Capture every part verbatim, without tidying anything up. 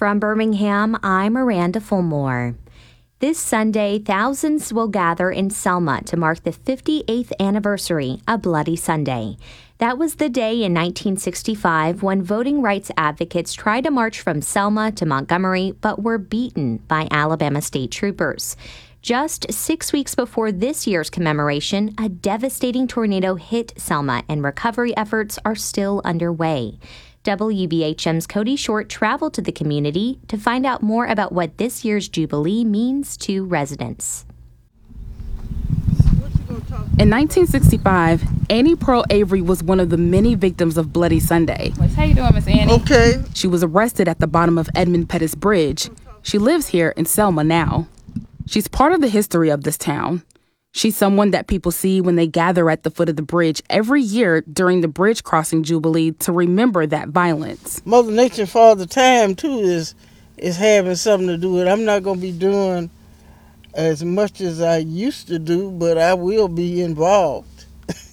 From Birmingham, I'm Miranda Fulmore. This Sunday, thousands will gather in Selma to mark the fifty-eighth anniversary of Bloody Sunday. That was the day in nineteen sixty-five when voting rights advocates tried to march from Selma to Montgomery but were beaten by Alabama state troopers. Just six weeks before this year's commemoration, a devastating tornado hit Selma, and recovery efforts are still underway. W B H M's Cody Short traveled to the community to find out more about what this year's Jubilee means to residents. In nineteen sixty-five, Annie Pearl Avery was one of the many victims of Bloody Sunday. How you doing, Miss Annie? Okay. She was arrested at the bottom of Edmund Pettus Bridge. She lives here in Selma now. She's part of the history of this town. She's someone that people see when they gather at the foot of the bridge every year during the Bridge Crossing Jubilee to remember that violence. Mother Nature for the time, too, is is having something to do with it. I'm not going to be doing as much as I used to do, but I will be involved.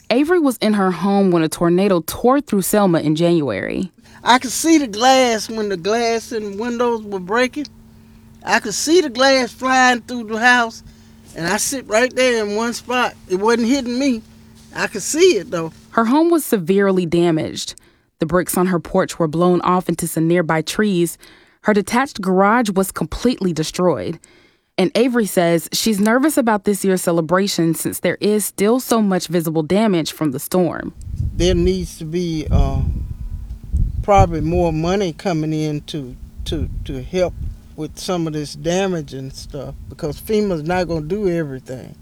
Avery was in her home when a tornado tore through Selma in January. I could see the glass when the glass and windows were breaking. I could see the glass flying through the house, and I sit right there in one spot. It wasn't hitting me. I could see it, though. Her home was severely damaged. The bricks on her porch were blown off into some nearby trees. Her detached garage was completely destroyed. And Avery says she's nervous about this year's celebration since there is still so much visible damage from the storm. There needs to be uh, probably more money coming in to, to, to help with some of this damage and stuff, because FEMA's not going to do everything.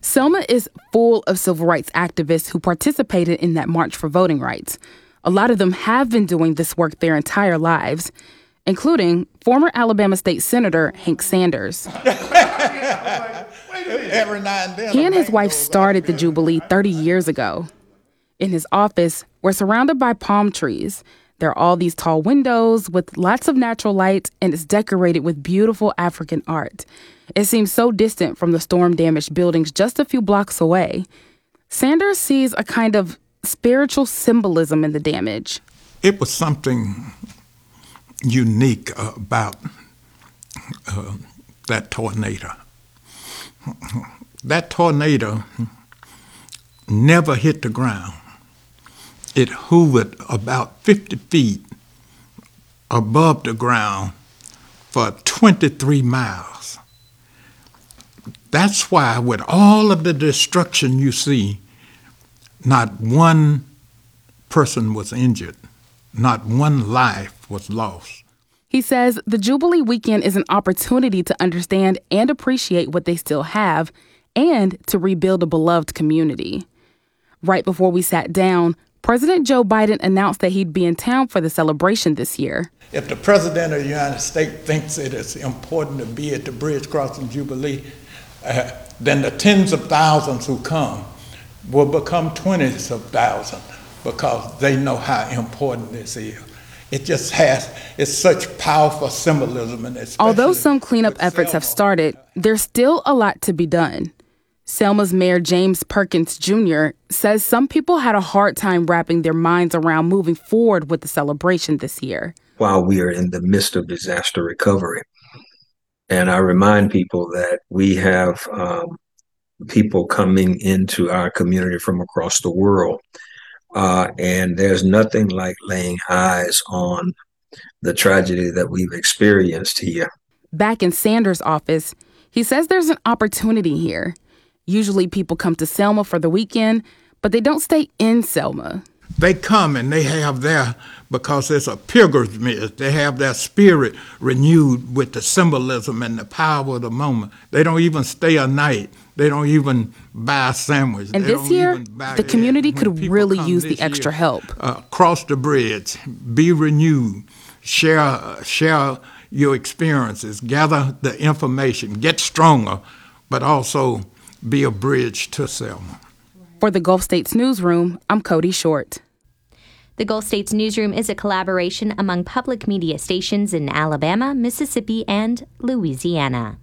Selma is full of civil rights activists who participated in that march for voting rights. A lot of them have been doing this work their entire lives, including former Alabama state Senator Hank Sanders. Every now and then, he and his wife started the Jubilee thirty years ago. In his office, we're surrounded by palm trees. There are all these tall windows with lots of natural light, and it's decorated with beautiful African art. It seems so distant from the storm-damaged buildings just a few blocks away. Sanders sees a kind of spiritual symbolism in the damage. It was something unique about uh, that tornado. That tornado never hit the ground. It hovered about fifty feet above the ground for twenty-three miles. That's why, with all of the destruction you see, not one person was injured. Not one life was lost. He says the Jubilee weekend is an opportunity to understand and appreciate what they still have and to rebuild a beloved community. Right before we sat down, President Joe Biden announced that he'd be in town for the celebration this year. If the President of the United States thinks it is important to be at the Bridge Crossing Jubilee, uh, then the tens of thousands who come will become twenties of thousands because they know how important this is. It just has, it's such powerful symbolism. And although some cleanup efforts Selma. have started, there's still a lot to be done. Selma's Mayor James Perkins Junior says some people had a hard time wrapping their minds around moving forward with the celebration this year. While we are in the midst of disaster recovery, and I remind people that we have um, people coming into our community from across the world, uh, and there's nothing like laying eyes on the tragedy that we've experienced here. Back in Sanders' office, he says there's an opportunity here. Usually people come to Selma for the weekend, but they don't stay in Selma. They come and they have their, because it's a pilgrimage, they have their spirit renewed with the symbolism and the power of the moment. They don't even stay a night. They don't even buy a sandwich. And this year, the community could really use the extra help. Uh, cross the bridge, be renewed, share, share your experiences, gather the information, get stronger, but also be a bridge to Selma. For the Gulf States Newsroom, I'm Cody Short. The Gulf States Newsroom is a collaboration among public media stations in Alabama, Mississippi, and Louisiana.